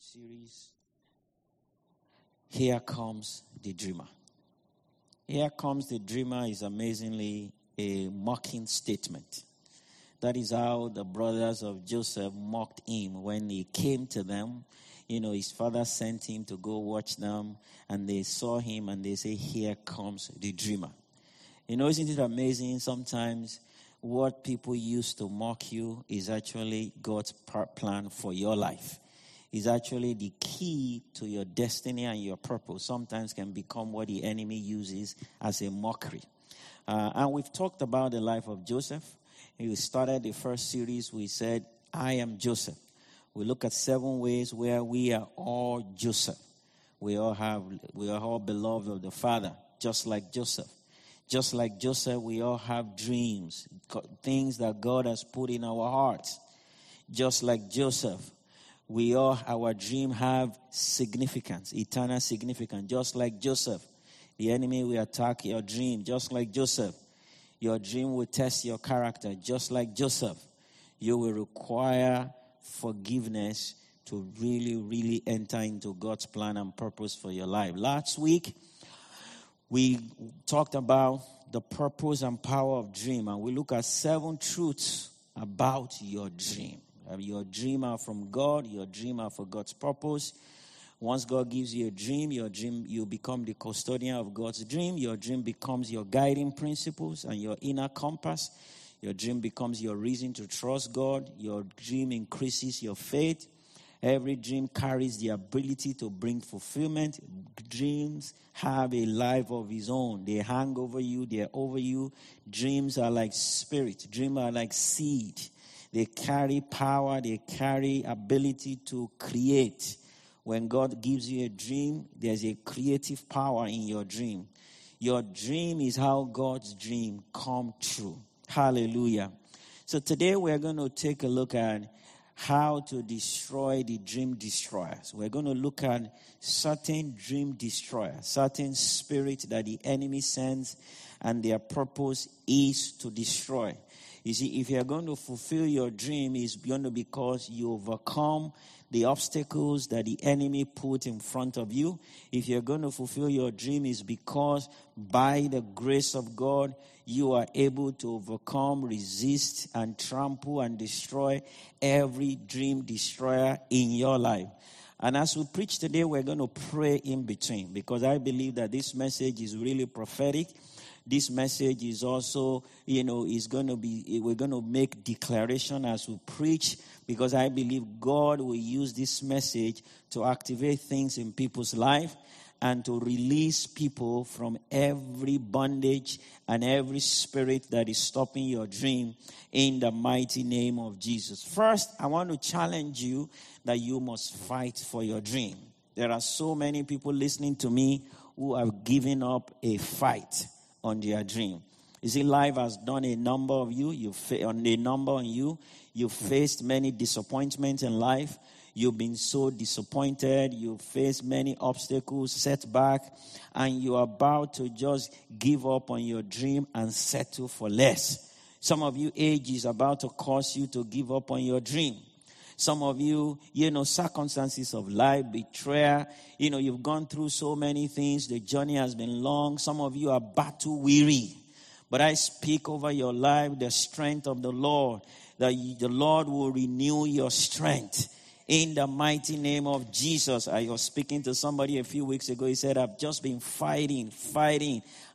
Series. Here Comes the Dreamer. Here Comes the Dreamer is amazingly a mocking statement. That is how the brothers of Joseph mocked him when he came to them. You know, his father sent him to go watch them, and they saw him and they say, "Here comes the dreamer." You know, isn't it amazing? Sometimes what people use to mock you is actually God's plan for your life. Is actually the key to your destiny and your purpose. Sometimes can become what the enemy uses as a mockery. And we've talked about the life of Joseph. We started the first series, we said, I am Joseph. We look at 7 ways where we are all Joseph. We are all beloved of the Father, just like Joseph. Just like Joseph, we all have dreams, things that God has put in our hearts. Just like Joseph, our dream have significance, eternal significance. Just like Joseph, the enemy will attack your dream. Just like Joseph, your dream will test your character. Just like Joseph, you will require forgiveness to really, really enter into God's plan and purpose for your life. Last week, we talked about the purpose and power of dream, and we look at 7 truths about your dream. Your dream are from God. Your dream are for God's purpose. Once God gives you a dream, you become the custodian of God's dream. Your dream becomes your guiding principles and your inner compass. Your dream becomes your reason to trust God. Your dream increases your faith. Every dream carries the ability to bring fulfillment. Dreams have a life of its own. They hang over you. They're over you. Dreams are like spirit. Dreams are like seed. They carry power, they carry ability to create. When God gives you a dream, there's a creative power in your dream. Your dream is how God's dream come true. Hallelujah. So today we're going to take a look at how to destroy the dream destroyers. We're going to look at certain dream destroyers, certain spirit that the enemy sends, and their purpose is to destroy. You see, if you are going to fulfill your dream, it's going to be because you overcome the obstacles that the enemy put in front of you. If you are going to fulfill your dream, it's because by the grace of God, you are able to overcome, resist, and trample and destroy every dream destroyer in your life. And as we preach today, we're going to pray in between, because I believe that this message is really prophetic. This message is also, we're going to make declaration as we preach, because I believe God will use this message to activate things in people's life and to release people from every bondage and every spirit that is stopping your dream in the mighty name of Jesus. First, I want to challenge you that you must fight for your dream. There are so many people listening to me who have given up a fight on their dream. You see, life has done a number on you. You faced many disappointments in life. You've been so disappointed. You faced many obstacles, setbacks, and you're about to just give up on your dream and settle for less. Some of you, age is about to cause you to give up on your dream. Some of you, circumstances of life, betrayal. You've gone through so many things. The journey has been long. Some of you are battle weary. But I speak over your life the strength of the Lord, that the Lord will renew your strength. In the mighty name of Jesus. I was speaking to somebody a few weeks ago. He said, I've just been fighting,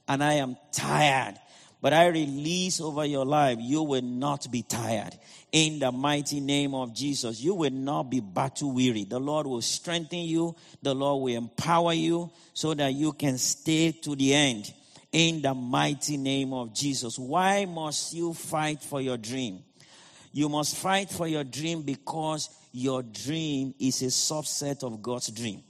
and I am tired. But I release over your life, you will not be tired. In the mighty name of Jesus, you will not be battle weary. The Lord will strengthen you. The Lord will empower you so that you can stay to the end. In the mighty name of Jesus. Why must you fight for your dream? You must fight for your dream because your dream is a subset of God's dream.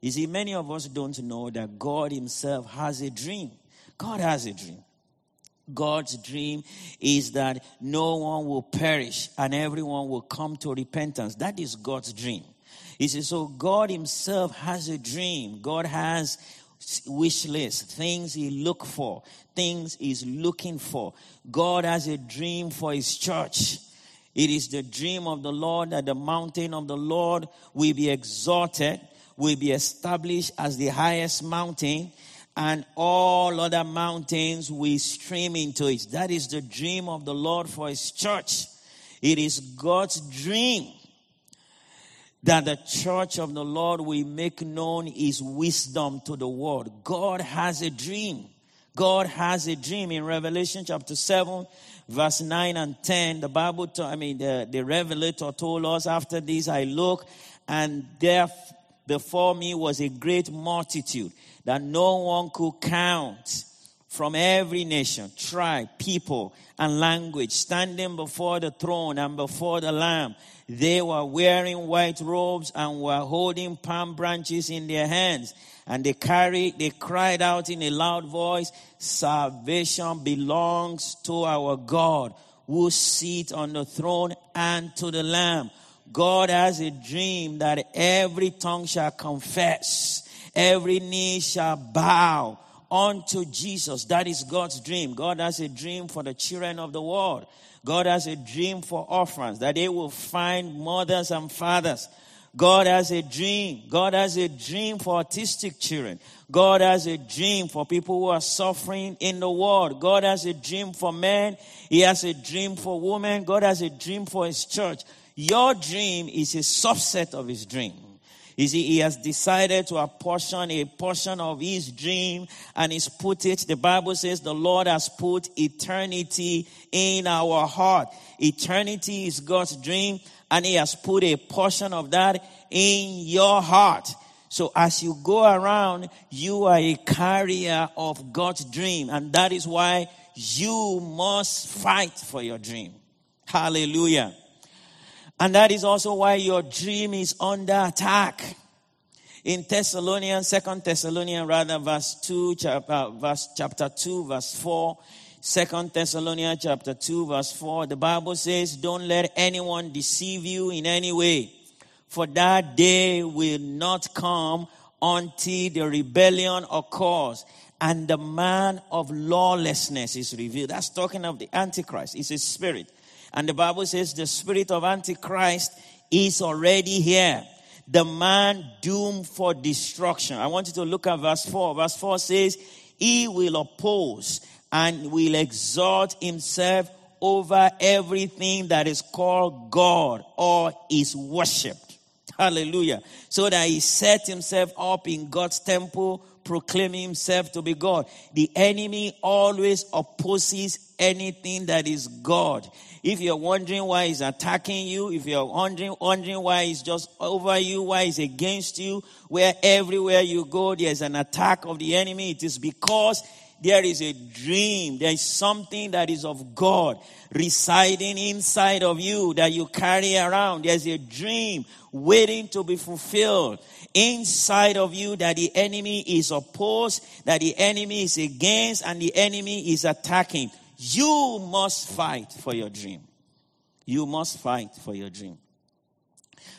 You see, many of us don't know that God himself has a dream. God has a dream. God's dream is that no one will perish and everyone will come to repentance. That is God's dream. You see, so God himself has a dream. God has wish list, things he look for, things he's looking for. God has a dream for his church. It is the dream of the Lord that the mountain of the Lord will be exalted, will be established as the highest mountain, and all other mountains will stream into it. That is the dream of the Lord for his church. It is God's dream that the church of the Lord will make known his wisdom to the world. God has a dream. God has a dream. In Revelation chapter 7, verse 9 and 10, the revelator told us, after this I look, and there before me was a great multitude that no one could count, from every nation, tribe, people, and language, standing before the throne and before the Lamb. They were wearing white robes and were holding palm branches in their hands. And they cried out in a loud voice, "Salvation belongs to our God, who sits on the throne, and to the Lamb." God has a dream that every tongue shall confess, every knee shall bow unto Jesus. That is God's dream. God has a dream for the children of the world. God has a dream for orphans, that they will find mothers and fathers. God has a dream. God has a dream for autistic children. God has a dream for people who are suffering in the world. God has a dream for men. He has a dream for women. God has a dream for his church. Your dream is a subset of his dream. You see, he has decided to apportion a portion of his dream, and he's put it, the Bible says, the Lord has put eternity in our heart. Eternity is God's dream, and he has put a portion of that in your heart. So as you go around, you are a carrier of God's dream, and that is why you must fight for your dream. Hallelujah. And that is also why your dream is under attack. In 2 Thessalonians, verse 2, chapter 4, 2 Thessalonians chapter 2, verse 4, the Bible says, "Don't let anyone deceive you in any way, for that day will not come until the rebellion occurs and the man of lawlessness is revealed." That's talking of the Antichrist. It's his spirit. And the Bible says the spirit of Antichrist is already here, the man doomed for destruction. I want you to look at verse 4. Verse 4 says, "He will oppose and will exalt himself over everything that is called God or is worshipped." Hallelujah. "So that he set himself up in God's temple, proclaiming himself to be God." The enemy always opposes anything that is God. If you're wondering why he's attacking you, if you're wondering why he's just over you, why he's against you, where everywhere you go there's an attack of the enemy, it is because there is a dream, there is something that is of God residing inside of you that you carry around. There's a dream waiting to be fulfilled inside of you that the enemy is opposed, that the enemy is against, and the enemy is attacking. You must fight for your dream. You must fight for your dream.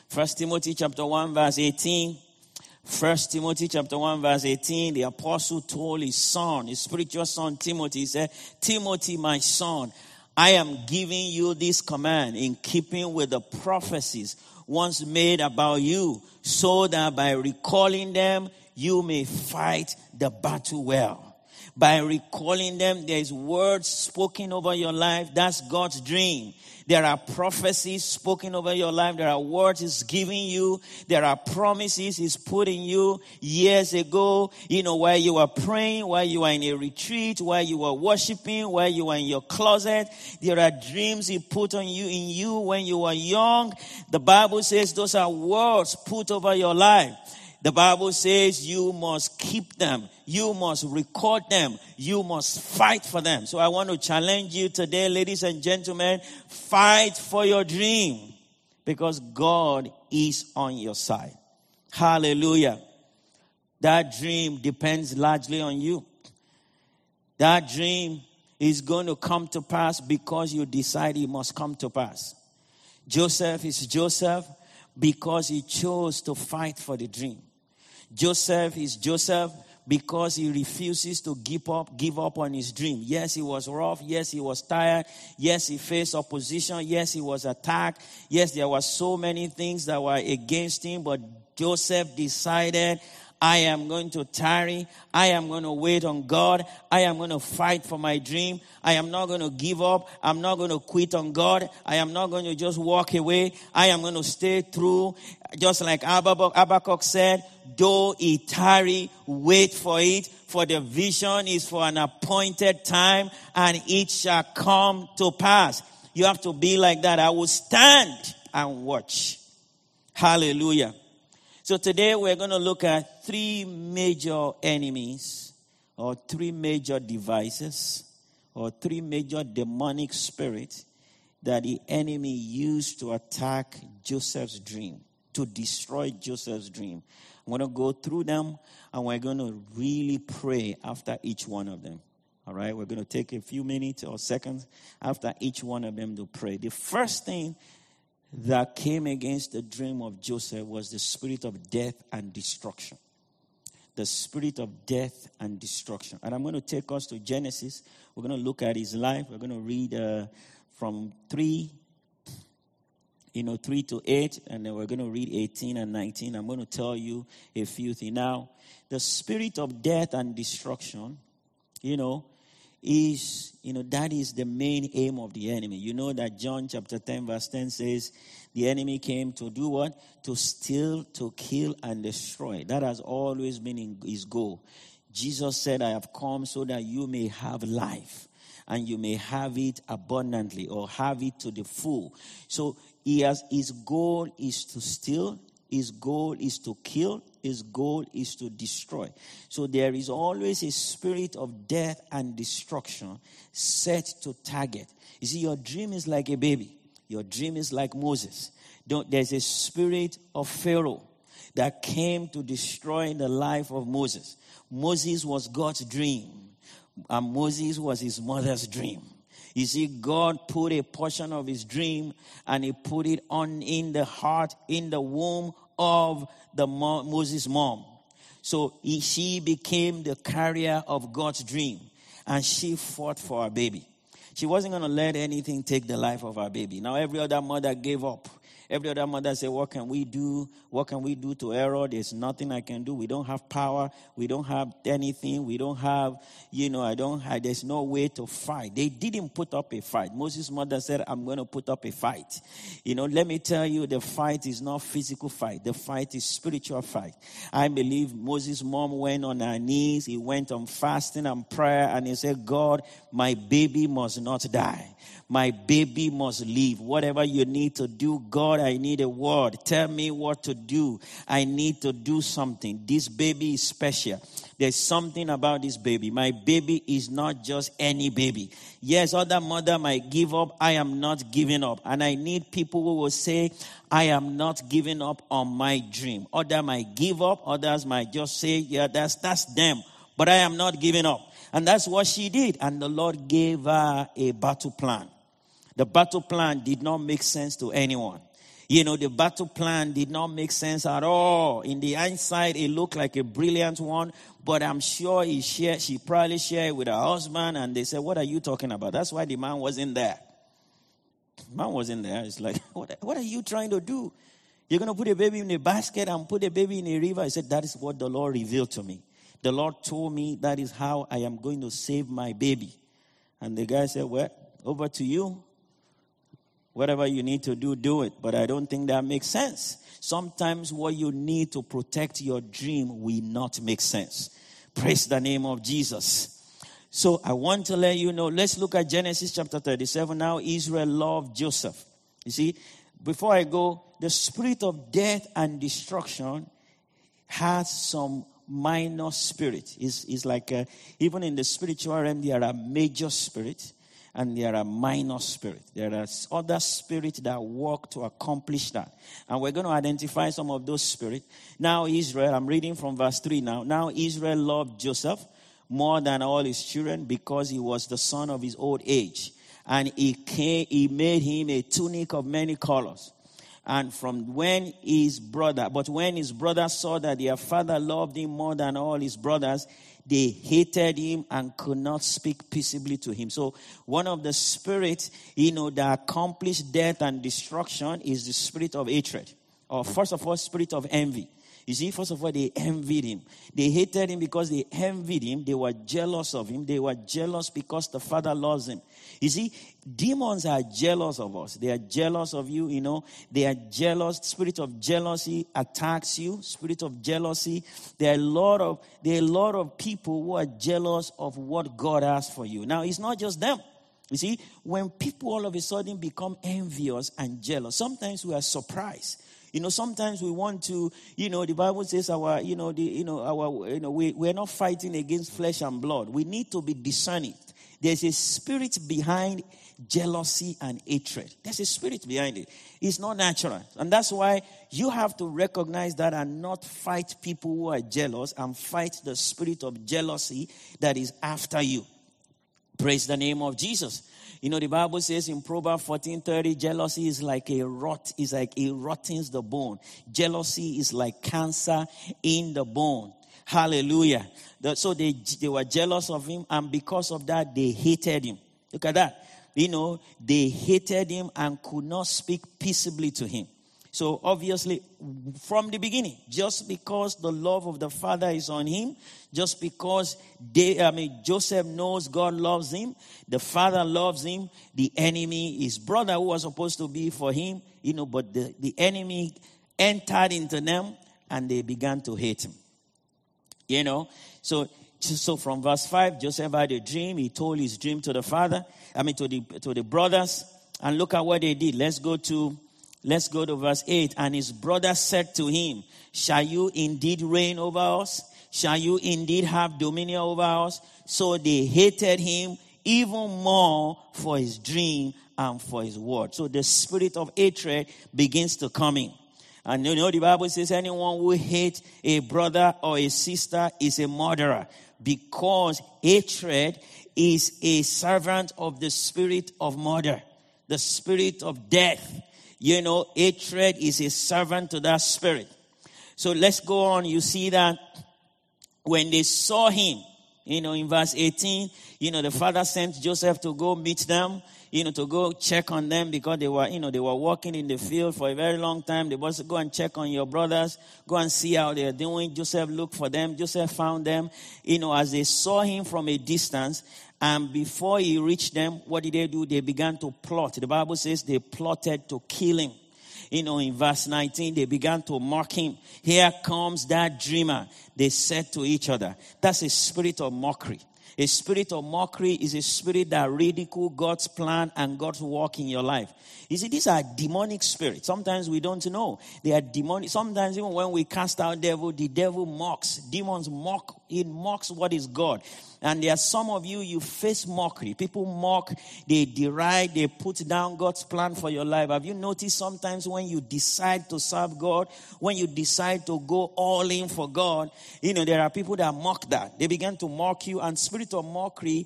1 Timothy chapter 1 verse 18, the apostle told his son, his spiritual son Timothy, he said, "Timothy, my son, I am giving you this command in keeping with the prophecies once made about you, so that by recalling them, you may fight the battle well." By recalling them, there is words spoken over your life. That's God's dream. There are prophecies spoken over your life. There are words he's giving you. There are promises he's put in you years ago. You know, while you were praying, while you were in a retreat, while you were worshiping, while you were in your closet. There are dreams he put on you, in you when you were young. The Bible says those are words put over your life. The Bible says you must keep them. You must record them. You must fight for them. So I want to challenge you today, ladies and gentlemen, fight for your dream because God is on your side. Hallelujah. That dream depends largely on you. That dream is going to come to pass because you decide it must come to pass. Joseph is Joseph because he chose to fight for the dream. Joseph is Joseph because he refuses to give up on his dream. Yes, he was rough. Yes, he was tired. Yes, he faced opposition. Yes, he was attacked. Yes, there were so many things that were against him, but Joseph decided, I am going to tarry. I am going to wait on God. I am going to fight for my dream. I am not going to give up. I'm not going to quit on God. I am not going to just walk away. I am going to stay through. Just like Habakkuk said, though it tarry, wait for it. For the vision is for an appointed time and it shall come to pass. You have to be like that. I will stand and watch. Hallelujah. So today we're going to look at three major enemies or three major devices or three major demonic spirits that the enemy used to attack Joseph's dream, to destroy Joseph's dream. I'm going to go through them and we're going to really pray after each one of them. All right, we're going to take a few minutes or seconds after each one of them to pray. The first thing that came against the dream of Joseph was the spirit of death and destruction. The spirit of death and destruction. And I'm going to take us to Genesis. We're going to look at his life. We're going to read from 3 to 8. And then we're going to read 18 and 19. I'm going to tell you a few things. Now, the spirit of death and destruction, that is the main aim of the enemy. You know that John chapter 10 verse 10 says, the enemy came to do what? To steal, to kill, and destroy. That has always been his goal. Jesus said, I have come so that you may have life, and you may have it abundantly, or have it to the full. So his goal is to steal, his goal is to kill, his goal is to destroy. So there is always a spirit of death and destruction set to target. You see, your dream is like a baby. Your dream is like Moses. There's a spirit of Pharaoh that came to destroy the life of Moses. Moses was God's dream, and Moses was his mother's dream. You see, God put a portion of his dream and he put it on in the heart, in the womb of the Moses' mom. So she became the carrier of God's dream and she fought for her baby. She wasn't going to let anything take the life of her baby. Now every other mother gave up. Every other mother said, what can we do? What can we do to Pharaoh? There's nothing I can do. We don't have power. We don't have anything. We don't have, there's no way to fight. They didn't put up a fight. Moses' mother said, I'm going to put up a fight. Let me tell you, the fight is not physical fight. The fight is spiritual fight. I believe Moses' mom went on her knees. He went on fasting and prayer and he said, God, my baby must not die. My baby must live. Whatever you need to do, God, I need a word. Tell me what to do. I need to do something. This baby is special. There's something about this baby. My baby is not just any baby. Yes, other mother might give up. I am not giving up. And I need people who will say, I am not giving up on my dream. Others might give up. Others might just say, yeah, that's them. But I am not giving up. And that's what she did. And the Lord gave her a battle plan. The battle plan did not make sense to anyone. The battle plan did not make sense at all. In the hindsight, it looked like a brilliant one, but I'm sure she probably shared it with her husband, and they said, what are you talking about? That's why the man wasn't there. The man wasn't there. It's like, what are you trying to do? You're going to put a baby in a basket and put a baby in a river? I said, that is what the Lord revealed to me. The Lord told me that is how I am going to save my baby. And the guy said, well, over to you. Whatever you need to do, do it. But I don't think that makes sense. Sometimes what you need to protect your dream will not make sense. Praise the name of Jesus. So I want to let you know, let's look at Genesis chapter 37 now. Israel loved Joseph. You see, before I go, the spirit of death and destruction has some minor spirit. It's like even in the spiritual realm, there are major spirits and there are minor spirits. There are other spirits that work to accomplish that. And we're going to identify some of those spirits. Now Israel, I'm reading from verse 3 now. Now Israel loved Joseph more than all his children because he was the son of his old age. And he made him a tunic of many colors. And but when his brother saw that their father loved him more than all his brothers, they hated him and could not speak peaceably to him. So one of the spirits, that accomplished death and destruction is the spirit of hatred. Or first of all, spirit of envy. You see, first of all, they envied him. They hated him because they envied him. They were jealous of him. They were jealous because the Father loves him. You see, demons are jealous of us. They are jealous of you, They are jealous. Spirit of jealousy attacks you. Spirit of jealousy. There are a lot of people who are jealous of what God has for you. Now, it's not just them. You see, when people all of a sudden become envious and jealous, sometimes we are surprised. Sometimes we want to, the Bible says we're not fighting against flesh and blood. We need to be discerning. There's a spirit behind jealousy and hatred. There's a spirit behind it. It's not natural. And that's why you have to recognize that and not fight people who are jealous and fight the spirit of jealousy that is after you. Praise the name of Jesus. The Bible says in Proverbs 14:30, jealousy is like a rot. It's like it rottens the bone. Jealousy is like cancer in the bone. Hallelujah. So they were jealous of him, and because of that, they hated him. Look at that. They hated him and could not speak peaceably to him. So obviously, from the beginning, just because the love of the Father is on him, just because Joseph knows God loves him, the Father loves him, the enemy, his brother who was supposed to be for him, but the enemy entered into them and they began to hate him. So from verse 5, Joseph had a dream. He told his dream to the father, to the brothers, and look at what they did. Let's go to verse 8. And his brother said to him, shall you indeed reign over us? Shall you indeed have dominion over us? So they hated him even more for his dream and for his word. So the spirit of hatred begins to come in. And the Bible says anyone who hates a brother or a sister is a murderer, because hatred is a servant of the spirit of murder, the spirit of death. Hatred is a servant to that spirit. So let's go on. You see that when they saw him, in verse 18, the father sent Joseph to go meet them, to go check on them, because they were working in the field for a very long time. They was go and check on your brothers, go and see how they're doing. Joseph looked for them. Joseph found them, as they saw him from a distance. And before he reached them, what did they do? They began to plot. The Bible says they plotted to kill him. In verse 19, they began to mock him. Here comes that dreamer, they said to each other. That's a spirit of mockery. A spirit of mockery is a spirit that ridicules God's plan and God's work in your life. You see, these are demonic spirits. Sometimes we don't know. They are demonic. Sometimes even when we cast out devil, the devil mocks. Demons mock. It mocks what is God. And there are some of you face mockery. People mock, they deride, they put down God's plan for your life. Have you noticed sometimes when you decide to serve God, when you decide to go all in for God, there are people that mock that. They begin to mock you, and spirit of mockery,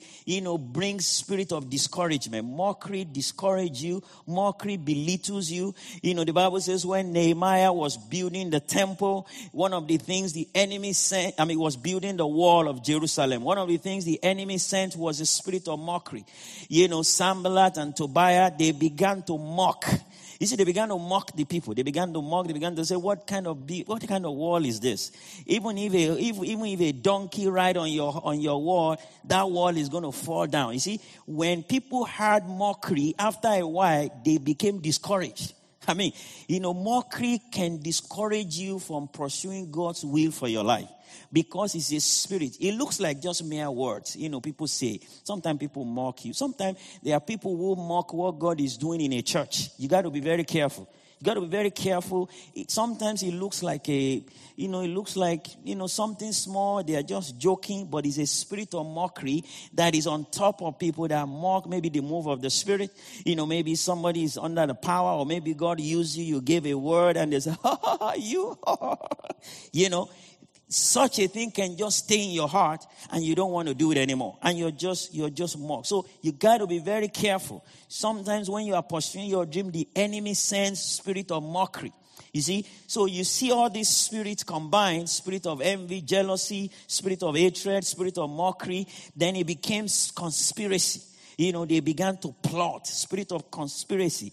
brings spirit of discouragement. Mockery discourages you. Mockery belittles you. The Bible says when Nehemiah was building the temple, one of the things the enemy sent, was building the wall of Jerusalem. One of the things the enemy sent was a spirit of mockery. Sambalat and Tobiah, they began to mock. You see, they began to mock the people. They began to mock. They began to say, "What kind of wall is this? Even if a donkey ride on your wall, that wall is going to fall down." You see, when people heard mockery, after a while, they became discouraged. Mockery can discourage you from pursuing God's will for your life, because it's a spirit. It looks like just mere words. People say. Sometimes people mock you. Sometimes there are people who mock what God is doing in a church. You got to be very careful. You got to be very careful. Sometimes it looks like something small. They are just joking, but it's a spirit of mockery that is on top of people that mock. Maybe the move of the Spirit. Maybe somebody is under the power, or maybe God used you. You gave a word, and they say, Such a thing can just stay in your heart, and you don't want to do it anymore. And you're just mocked. So you got to be very careful. Sometimes when you are pursuing your dream, the enemy sends spirit of mockery. You see? So you see all these spirits combined, spirit of envy, jealousy, spirit of hatred, spirit of mockery. Then it became conspiracy. They began to plot. Spirit of conspiracy,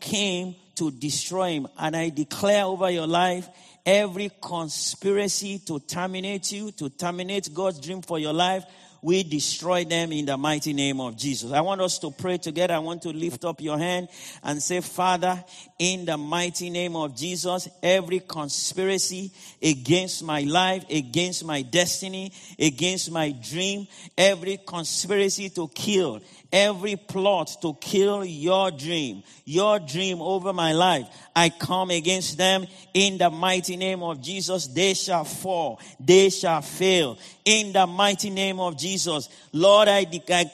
came to destroy him. And I declare over your life, every conspiracy to terminate you, to terminate God's dream for your life, we destroy them in the mighty name of Jesus. I want us to pray together. I want to lift up your hand and say, Father, in the mighty name of Jesus, every conspiracy against my life, against my destiny, against my dream, every conspiracy to kill, every plot to kill your dream over my life, I come against them in the mighty name of Jesus. They shall fall. They shall fail. In the mighty name of Jesus. Lord, I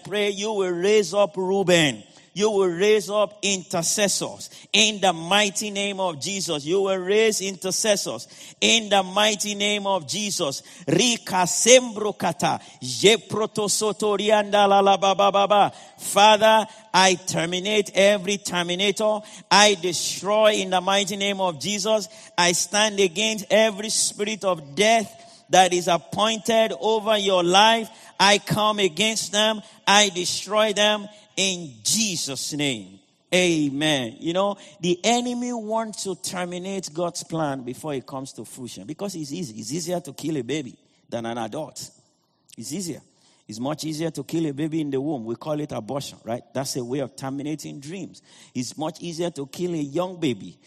pray you will raise up Reuben. You will raise up intercessors in the mighty name of Jesus. You will raise intercessors in the mighty name of Jesus. Rika sembrokata jeprotosotorianda la baba baba. Father, I terminate every terminator. I destroy in the mighty name of Jesus. I stand against every spirit of death that is appointed over your life. I come against them. I destroy them in Jesus' name. Amen. The enemy wants to terminate God's plan before it comes to fruition. Because it's easy. It's easier to kill a baby than an adult. It's easier. It's much easier to kill a baby in the womb. We call it abortion, right? That's a way of terminating dreams. It's much easier to kill a young baby,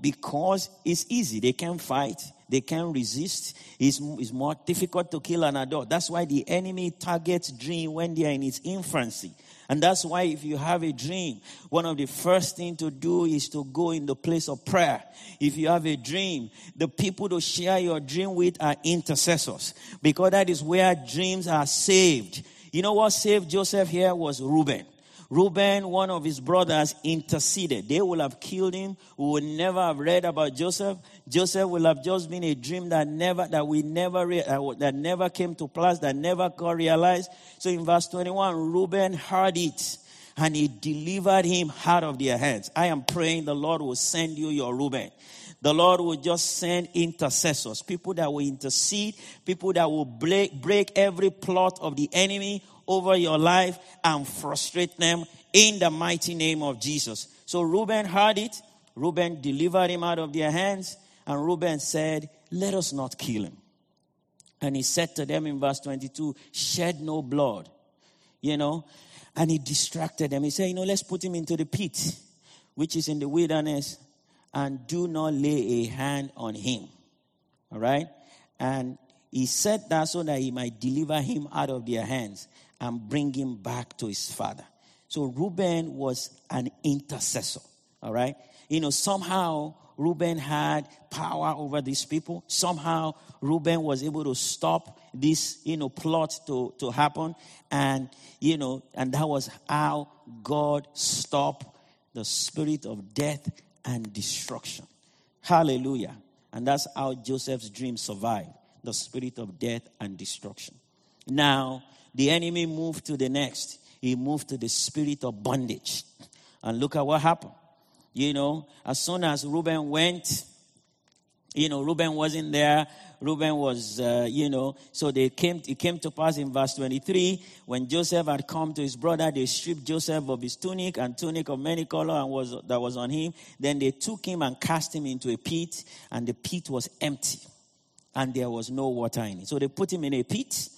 because it's easy. They can fight. They can resist. It's more difficult to kill an adult. That's why the enemy targets dream when they are in its infancy. And that's why if you have a dream, one of the first things to do is to go in the place of prayer. If you have a dream, the people to share your dream with are intercessors. Because that is where dreams are saved. You know what saved Joseph here was Reuben. Reuben, one of his brothers, interceded. They will have killed him. We would never have read about Joseph. Joseph will have just been a dream that never came to pass, that never got realized. So in verse 21, Reuben heard it, and he delivered him out of their hands. I am praying the Lord will send you your Reuben. The Lord will just send intercessors, people that will intercede, people that will break every plot of the enemy over your life and frustrate them in the mighty name of Jesus. So Reuben heard it. Reuben delivered him out of their hands. And Reuben said, let us not kill him. And he said to them in verse 22, shed no blood. And he distracted them. He said, let's put him into the pit, which is in the wilderness, and do not lay a hand on him. All right? And he said that so that he might deliver him out of their hands and bring him back to his father. So Reuben was an intercessor. All right? Somehow Reuben had power over these people. Somehow Reuben was able to stop this, plot to happen. And, and that was how God stopped the spirit of death and destruction. Hallelujah. And that's how Joseph's dream survived. The spirit of death and destruction. Now, the enemy moved to the next. He moved to the spirit of bondage. And look at what happened. As soon as Reuben went, Reuben wasn't there. Reuben was, so it came to pass in verse 23, when Joseph had come to his brother, they stripped Joseph of his tunic and tunic of many color that was on him. Then they took him and cast him into a pit, and the pit was empty. And there was no water in it. So they put him in a pit,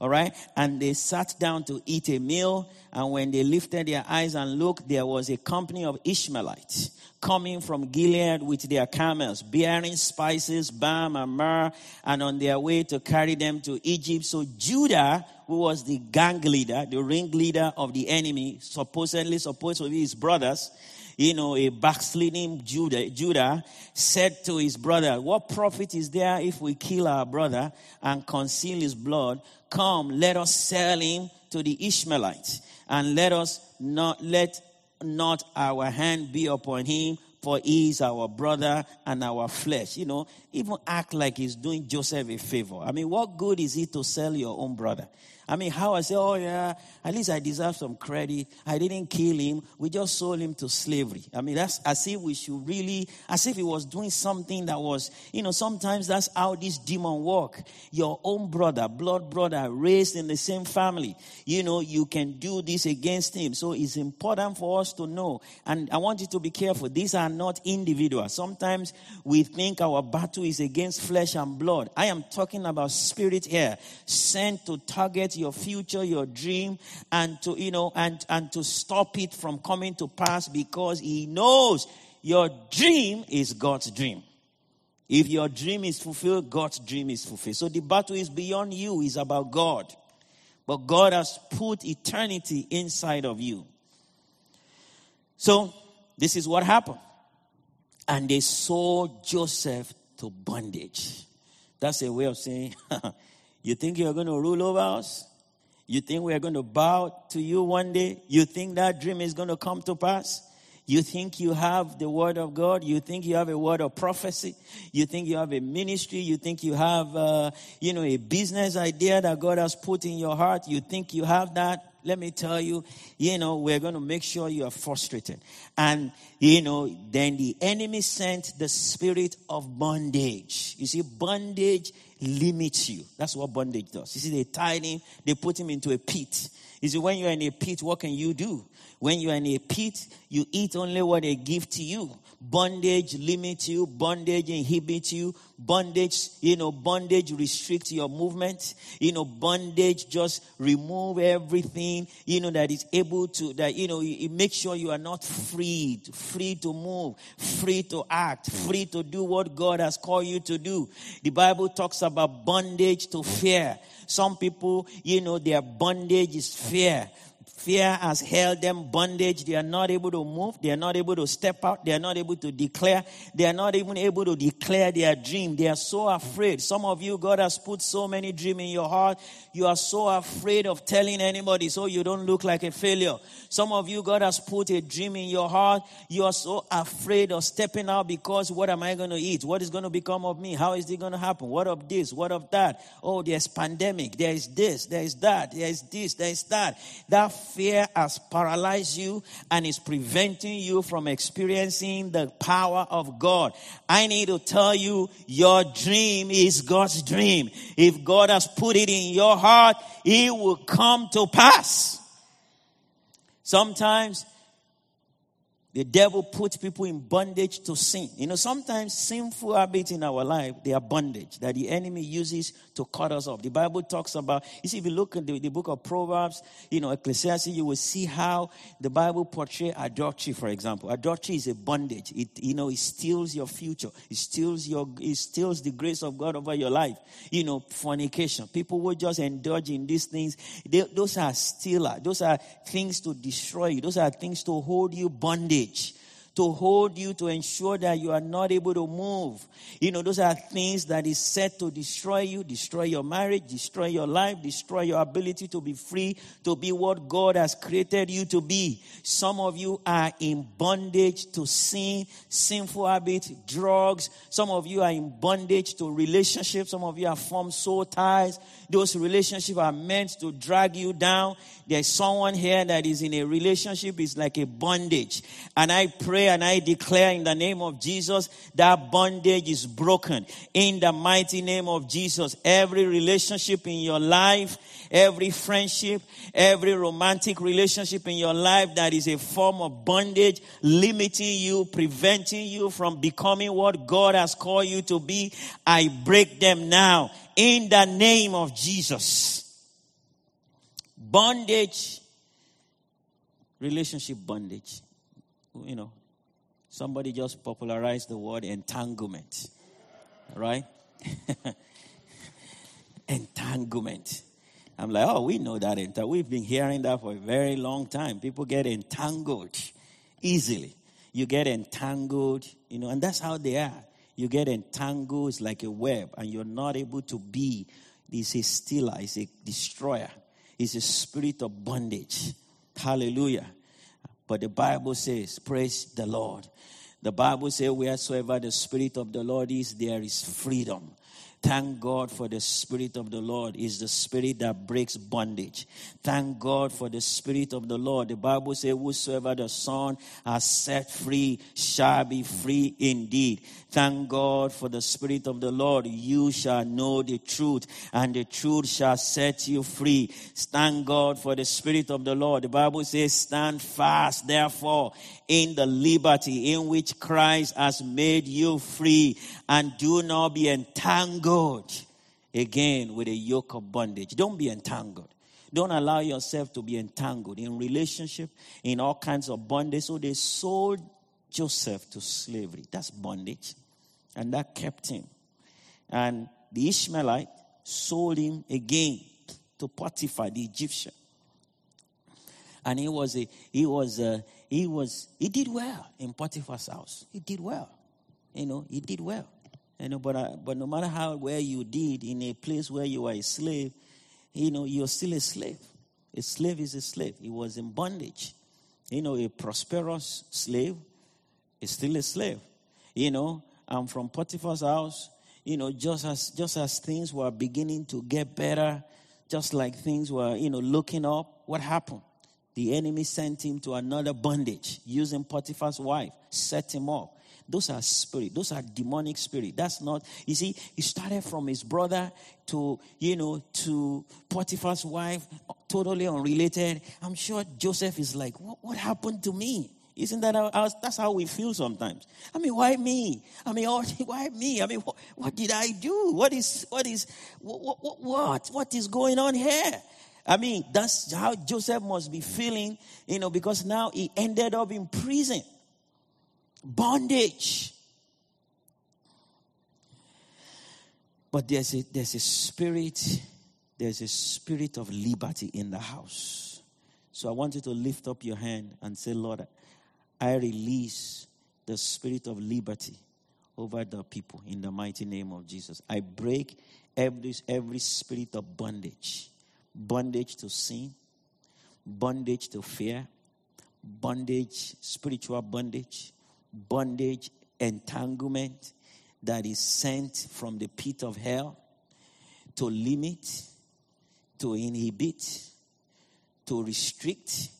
all right? And they sat down to eat a meal. And when they lifted their eyes and looked, there was a company of Ishmaelites coming from Gilead with their camels, bearing spices, balm and myrrh, and on their way to carry them to Egypt. So Judah, who was the gang leader, the ringleader of the enemy, supposedly supposed to be his brothers, a backsliding Judah said to his brother, what profit is there if we kill our brother and conceal his blood? Come, let us sell him to the Ishmaelites, and let not our hand be upon him, for he is our brother and our flesh. Even act like he's doing Joseph a favor. What good is it to sell your own brother? How I say, at least I deserve some credit. I didn't kill him. We just sold him to slavery. That's as if he was doing something that was, sometimes that's how this demon work. Your own brother, blood brother, raised in the same family. You can do this against him. So it's important for us to know. And I want you to be careful. These are not individuals. Sometimes we think our battle is against flesh and blood. I am talking about spirit here, sent to target your future, your dream, and to to stop it from coming to pass, because he knows your dream is God's dream. If your dream is fulfilled, God's dream is fulfilled. So the battle is beyond you, it's about God. But God has put eternity inside of you. So this is what happened. And they sold Joseph to bondage. That's a way of saying, you think you're going to rule over us? You think we're going to bow to you one day? You think that dream is going to come to pass? You think you have the word of God? You think you have a word of prophecy? You think you have a ministry? You think you have, a business idea that God has put in your heart? You think you have that? Let me tell you, we're going to make sure you are frustrated. And, then the enemy sent the spirit of bondage. You see, bondage limits you. That's what bondage does. You see, they tied him, they put him into a pit. You see, when you're in a pit, what can you do? When you're in a pit, you eat only what they give to you. Bondage limits you. Bondage inhibits you. Bondage, bondage restricts your movement. Bondage just remove everything, that is able to, that, it makes sure you are not free to move, free to act, free to do what God has called you to do. The Bible talks about bondage to fear. Some people, their bondage is fear. Fear has held them bondage. They are not able to move. They are not able to step out. They are not able to declare. They are not even able to declare their dream. They are so afraid. Some of you, God has put so many dreams in your heart. You are so afraid of telling anybody so you don't look like a failure. Some of you, God has put a dream in your heart. You are so afraid of stepping out because what am I going to eat? What is going to become of me? How is it going to happen? What of this? What of that? Oh, there's pandemic. There is this. There is that. There is this. There is that. That fear has paralyzed you and is preventing you from experiencing the power of God. I need to tell you, your dream is God's dream. If God has put it in your heart, it will come to pass. Sometimes the devil puts people in bondage to sin. Sometimes sinful habits in our life, they are bondage that the enemy uses to cut us off. The Bible talks about, if you look at the book of Proverbs, Ecclesiastes, you will see how the Bible portrays adultery, for example. Adultery is a bondage. It steals your future. It steals the grace of God over your life. Fornication. People will just indulge in these things. Those are stealer. Those are things to destroy you. Those are things to hold you bondage, to hold you, to ensure that you are not able to move. Those are things that is set to destroy you, destroy your marriage, destroy your life, destroy your ability to be free, to be what God has created you to be. Some of you are in bondage to sin, sinful habits, drugs. Some of you are in bondage to relationships. Some of you have formed soul ties. Those relationships are meant to drag you down. There's someone here that is in a relationship, it's like a bondage. And I pray and I declare in the name of Jesus that bondage is broken. In the mighty name of Jesus, every relationship in your life, every friendship, every romantic relationship in your life that is a form of bondage, limiting you, preventing you from becoming what God has called you to be, I break them now in the name of Jesus. Bondage, relationship bondage. Somebody just popularized the word entanglement, right? Entanglement. I'm like, we know that. We've been hearing that for a very long time. People get entangled easily. you get entangled, you know, and that's how they are. You get entangled, it's like a web, and you're not able to be. It's a stealer, it's a destroyer, it's a spirit of bondage. Hallelujah. But the Bible says, praise the Lord. The Bible says, wheresoever the Spirit of the Lord is, there is freedom. Thank God for the Spirit of the Lord. Is the Spirit that breaks bondage. Thank God for the Spirit of the Lord. The Bible says, whosoever the Son has set free shall be free indeed. Thank God for the Spirit of the Lord. You shall know the truth, and the truth shall set you free. Thank God for the Spirit of the Lord. The Bible says, stand fast, therefore, in the liberty in which Christ has made you free, and do not be entangled again with a yoke of bondage. Don't be entangled. Don't allow yourself to be entangled in relationship, in all kinds of bondage. So they sold Joseph to slavery. That's bondage. And that kept him. And the Ishmaelite sold him again to Potiphar, the Egyptian. And he did well in Potiphar's house. He did well. You know, he did well. You know, but no matter how well you did in a place where you were a slave, you know, you're still a slave. A slave is a slave. He was in bondage. You know, a prosperous slave is still a slave. You know, and from Potiphar's house, you know, just as things were beginning to get better, just like things were, you know, looking up, what happened? The enemy sent him to another bondage, using Potiphar's wife, set him up. Those are spirit. Those are demonic spirit. That's not, you see, he started from his brother to, you know, to Potiphar's wife, totally unrelated. I'm sure Joseph is like, what happened to me? Isn't that how that's how we feel sometimes? I mean, why me? I mean, why me? I mean, what did I do? What is going on here? I mean, that's how Joseph must be feeling, you know, because now he ended up in prison. Bondage. But there's a spirit of liberty in the house. So I want you to lift up your hand and say, Lord, I release the spirit of liberty over the people in the mighty name of Jesus. I break every spirit of bondage. Bondage to sin, bondage to fear, bondage, spiritual bondage, bondage, entanglement that is sent from the pit of hell to limit, to inhibit, to restrict.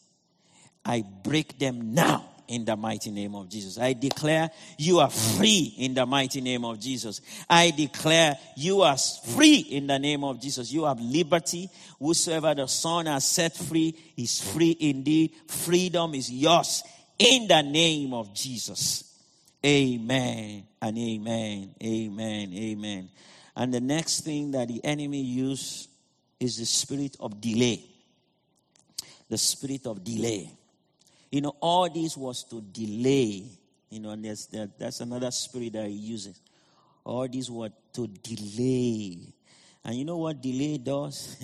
I break them now in the mighty name of Jesus. I declare you are free in the mighty name of Jesus. I declare you are free in the name of Jesus. You have liberty. Whosoever the Son has set free is free indeed. Freedom is yours in the name of Jesus. Amen and amen. Amen. Amen. And the next thing that the enemy used is the spirit of delay. The spirit of delay. You know, all this was to delay. You know, and that's another spirit that he uses. All this was to delay. And you know what delay does?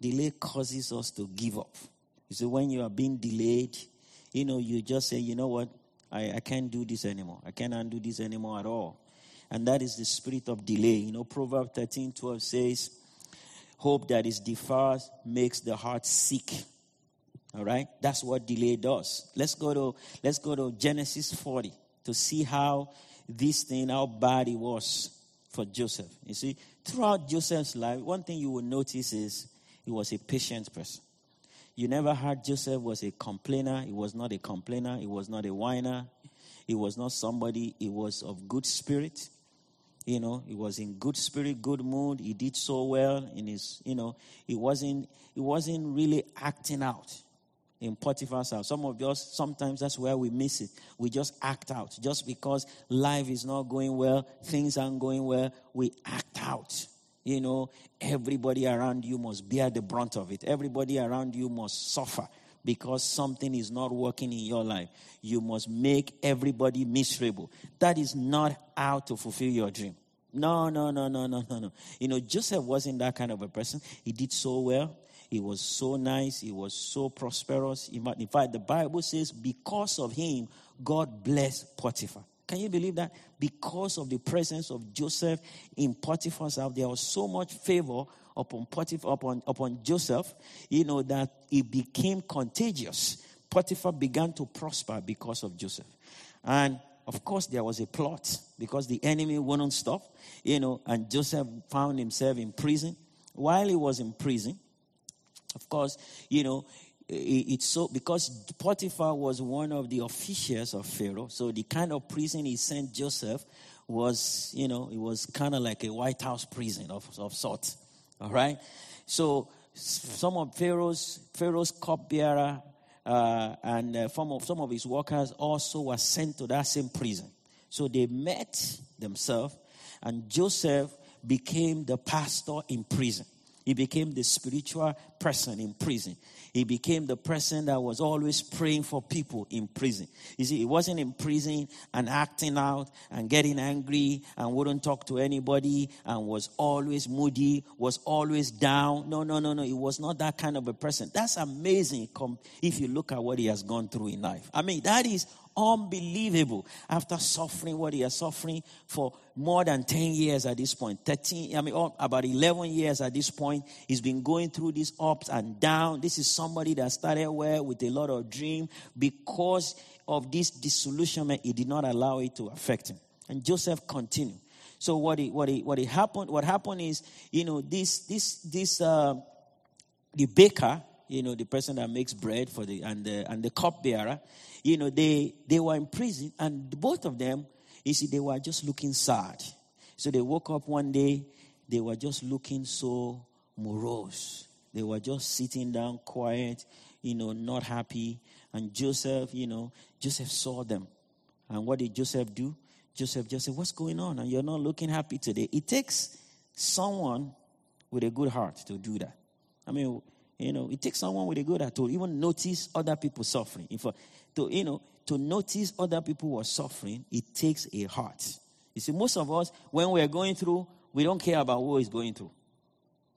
Delay causes us to give up. You see, when you are being delayed, you know, you just say, you know what? I can't do this anymore. I can't undo this anymore at all. And that is the spirit of delay. You know, Proverbs 13:12 says, hope that is deferred makes the heart sick. All right, that's what delay does. Let's go to Genesis 40 to see how bad it was for Joseph. You see, throughout Joseph's life, one thing you will notice is he was a patient person. You never heard Joseph was a complainer. He was not a complainer. He was not a whiner. He was not somebody. He was of good spirit. You know, he was in good spirit, good mood. He did so well in his. You know, he wasn't really acting out. In Potiphar's house. Some of us, sometimes that's where we miss it. We just act out. Just because life is not going well, things aren't going well, we act out. You know, everybody around you must bear the brunt of it. Everybody around you must suffer because something is not working in your life. You must make everybody miserable. That is not how to fulfill your dream. No. You know, Joseph wasn't that kind of a person. He did so well. It was so nice. It was so prosperous. In fact, the Bible says because of him, God blessed Potiphar. Can you believe that? Because of the presence of Joseph in Potiphar's house, there was so much favor upon Potiphar, upon Joseph, that it became contagious. Potiphar began to prosper because of Joseph. And of course, there was a plot because the enemy wouldn't stop, and Joseph found himself in prison. While he was in prison, of course, it's so because Potiphar was one of the officials of Pharaoh. So the kind of prison he sent Joseph was, it was kind of like a White House prison of sorts. All right. So some of Pharaoh's cupbearer and some of his workers also were sent to that same prison. So they met themselves, and Joseph became the pastor in prison. He became the spiritual person in prison. He became the person that was always praying for people in prison. You see, he wasn't in prison and acting out and getting angry and wouldn't talk to anybody and was always moody, was always down. No. He was not that kind of a person. That's amazing if you look at what he has gone through in life. I mean, that is unbelievable. After suffering what he is suffering for more than 10 years at this point, about 11 years at this point, he's been going through these ups and downs. This is somebody that started well with a lot of dream. Because of this disillusionment, he did not allow it to affect him. And Joseph continued. So what happened is, the baker, the person that makes bread for the cupbearer, they were in prison, and both of them, they were just looking sad. So they woke up one day, they were just looking so morose. They were just sitting down quiet, not happy. And Joseph saw them. And what did Joseph do? Joseph just said, "What's going on? And you're not looking happy today." It takes someone with a good heart to do that. I mean, it takes someone with a good heart to even notice other people suffering. In fact, to notice other people who are suffering, it takes a heart. You see, most of us, when we're going through, we don't care about who is going through.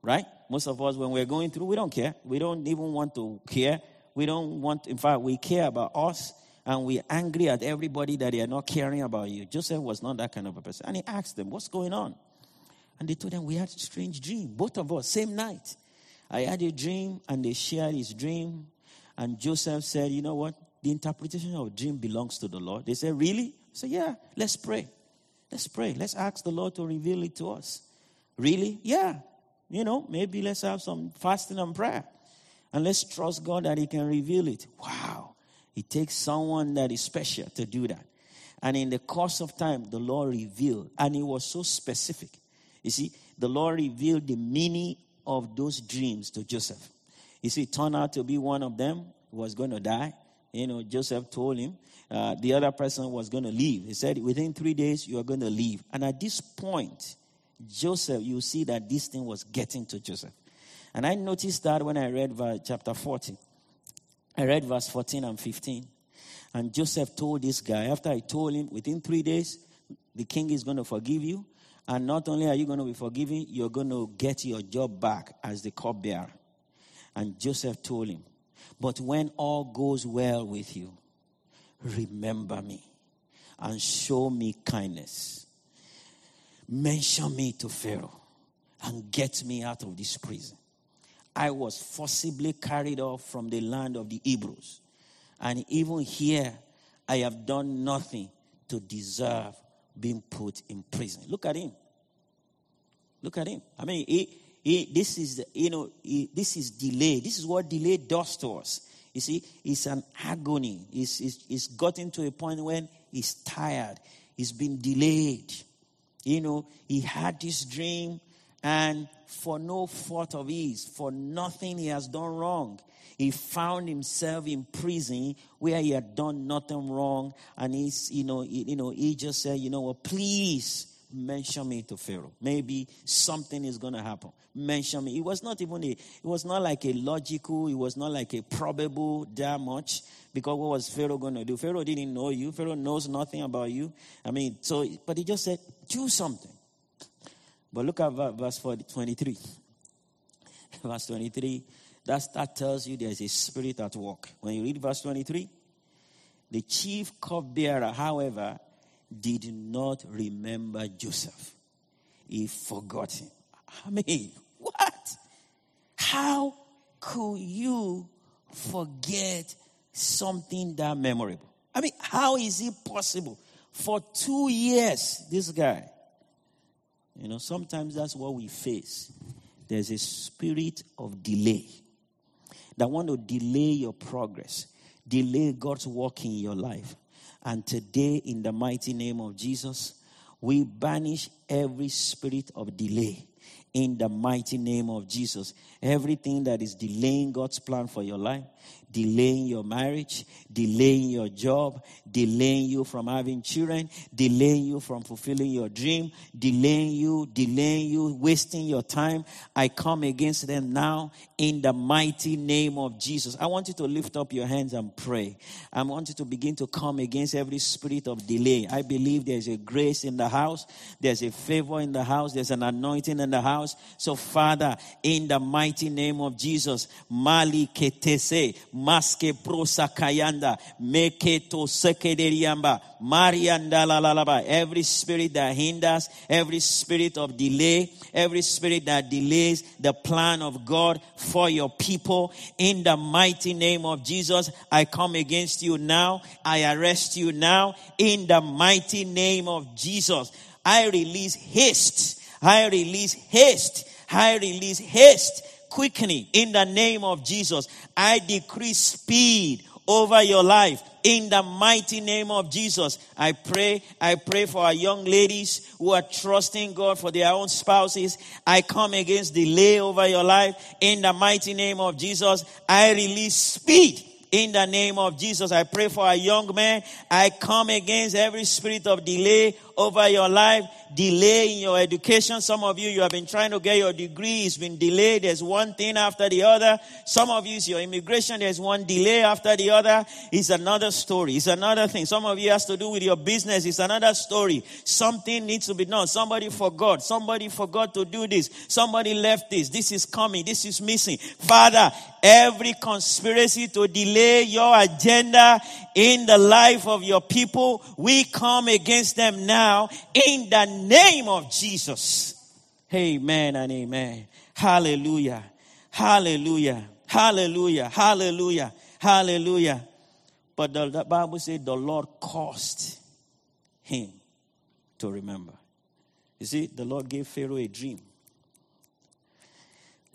Right? Most of us, when we're going through, we don't care. We don't even want to care. In fact, we care about us, and we're angry at everybody that they are not caring about you. Joseph was not that kind of a person. And he asked them, "What's going on?" And they told him, "We had a strange dream. Both of us, same night. I had a dream," and they shared his dream. And Joseph said, "You know what? The interpretation of dream belongs to the Lord." They said, "Really?" I said, "Yeah, let's pray. Let's ask the Lord to reveal it to us." "Really?" "Yeah. Maybe let's have some fasting and prayer. And let's trust God that he can reveal it." Wow. It takes someone that is special to do that. And in the course of time, the Lord revealed. And it was so specific. You see, the Lord revealed the meaning of those dreams to Joseph. You see, it turned out to be one of them was going to die. Joseph told him the other person was going to leave. He said, "Within 3 days, you are going to leave." And at this point, Joseph, you see that this thing was getting to Joseph. And I noticed that when I read chapter 40. I read verse 14 and 15. And Joseph told this guy, after I told him, "Within 3 days, the king is going to forgive you. And not only are you going to be forgiven, you're going to get your job back as the cupbearer." And Joseph told him, "But when all goes well with you, remember me and show me kindness. Mention me to Pharaoh and get me out of this prison. I was forcibly carried off from the land of the Hebrews. And even here, I have done nothing to deserve being put in prison." Look at him. I mean, this is delay. This is what delay does to us. You see, it's an agony. It's gotten to a point when he's tired. He's been delayed. He had this dream, and for no fault of his, for nothing he has done wrong, he found himself in prison where he had done nothing wrong. And he just said, "Please mention me to Pharaoh. Maybe something is going to happen. Mention me." It was not even it was not like a probable that much. Because what was Pharaoh going to do? Pharaoh didn't know you. Pharaoh knows nothing about you. But he just said, "Do something." But look at verse 23. That tells you there's a spirit at work. When you read verse 23, the chief cupbearer, however, did not remember Joseph. He forgot him. I mean, what? How could you forget something that memorable? I mean, how is it possible? For 2 years, this guy. You know, sometimes that's what we face. There's a spirit of delay that want to delay your progress, delay God's work in your life. And today, in the mighty name of Jesus, we banish every spirit of delay. In the mighty name of Jesus, everything that is delaying God's plan for your life, delaying your marriage, delaying your job, delaying you from having children, delaying you from fulfilling your dream, delaying you, wasting your time, I come against them now in the mighty name of Jesus. I want you to lift up your hands and pray. I want you to begin to come against every spirit of delay. I believe there's a grace in the house. There's a favor in the house. There's an anointing in the house. So, Father, in the mighty name of Jesus, Mali Ketese, Maske pro sakayanda, meke to sekederiamba, marianda lalalaba. Every spirit that hinders, every spirit of delay, every spirit that delays the plan of God for your people, in the mighty name of Jesus, I come against you now. I arrest you now. In the mighty name of Jesus, I release haste. I release haste. I release haste. Quickening in the name of Jesus. I decree speed over your life in the mighty name of Jesus. I pray for our young ladies who are trusting God for their own spouses. I come against delay over your life in the mighty name of Jesus. I release speed. In the name of Jesus, I pray for a young man. I come against every spirit of delay over your life, delay in your education. Some of you have been trying to get your degree. It's been delayed. There's one thing after the other. Some of you, it's your immigration. There's one delay after the other. It's another story. It's another thing. Some of you has to do with your business. It's another story. Something needs to be done. Somebody forgot. Somebody forgot to do this. Somebody left this. This is coming. This is missing. Father, every conspiracy to delay your agenda in the life of your people, we come against them now in the name of Jesus. Amen and amen. Hallelujah. Hallelujah. Hallelujah. Hallelujah. Hallelujah. But the Bible said the Lord caused him to remember. You see, the Lord gave Pharaoh a dream.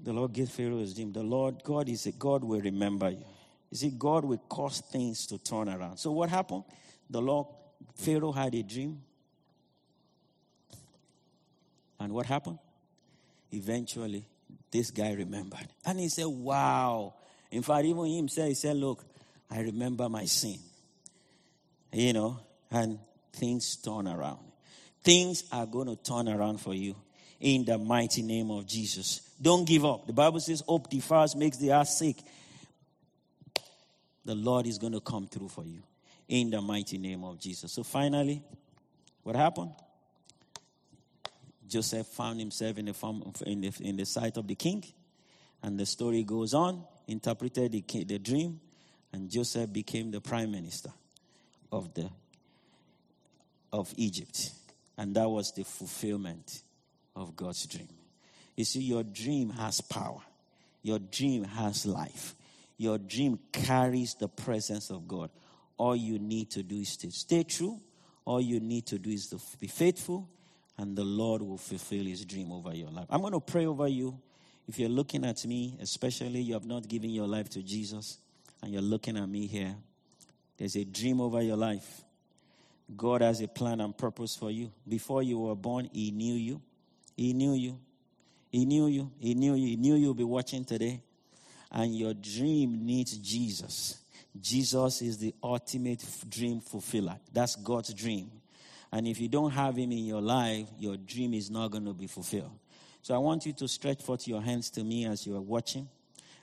The Lord gave Pharaoh his dream. The Lord, God is a God will remember you. You see, God will cause things to turn around. So what happened? The Lord, Pharaoh had a dream. And what happened? Eventually, this guy remembered. And he said, wow. In fact, even himself, he said, look, I remember my sin. You know, and things turn around. Things are going to turn around for you in the mighty name of Jesus. Don't give up. The Bible says, hope defiles, makes the heart sick. The Lord is going to come through for you in the mighty name of Jesus. So finally, what happened? Joseph found himself in the sight of the king. And the story goes on, interpreted the dream. And Joseph became the prime minister of Egypt. And that was the fulfillment of God's dream. You see, your dream has power. Your dream has life. Your dream carries the presence of God. All you need to do is to stay true. All you need to do is to be faithful. And the Lord will fulfill his dream over your life. I'm going to pray over you. If you're looking at me, especially you have not given your life to Jesus, and you're looking at me here, there's a dream over your life. God has a plan and purpose for you. Before you were born, he knew you. He knew you. He knew you. He knew you. He knew you'll be watching today. And your dream needs Jesus. Jesus is the ultimate dream fulfiller. That's God's dream. And if you don't have him in your life, your dream is not going to be fulfilled. So I want you to stretch forth your hands to me as you are watching.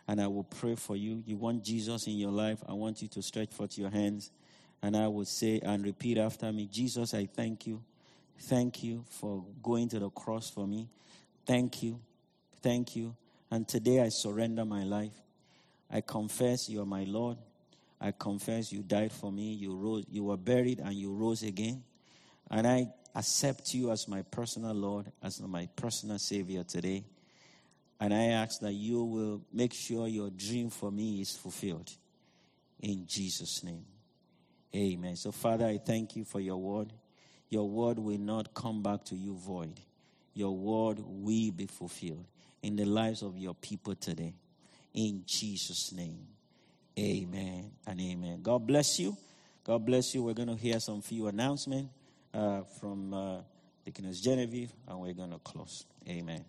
And I will pray for you. You want Jesus in your life. I want you to stretch forth your hands. And I will say and repeat after me. Jesus, I thank you. Thank you for going to the cross for me. Thank you. Thank you. And today I surrender my life. I confess you are my Lord. I confess you died for me. You rose, you were buried and you rose again. And I accept you as my personal Lord, as my personal Savior today. And I ask that you will make sure your dream for me is fulfilled. In Jesus' name. Amen. So, Father, I thank you for your word. Your word will not come back to you void. Your word will be fulfilled in the lives of your people today. In Jesus' name. Amen and amen. God bless you. God bless you. We're going to hear some few announcements from Deaconess Genevieve, and we're going to close. Amen.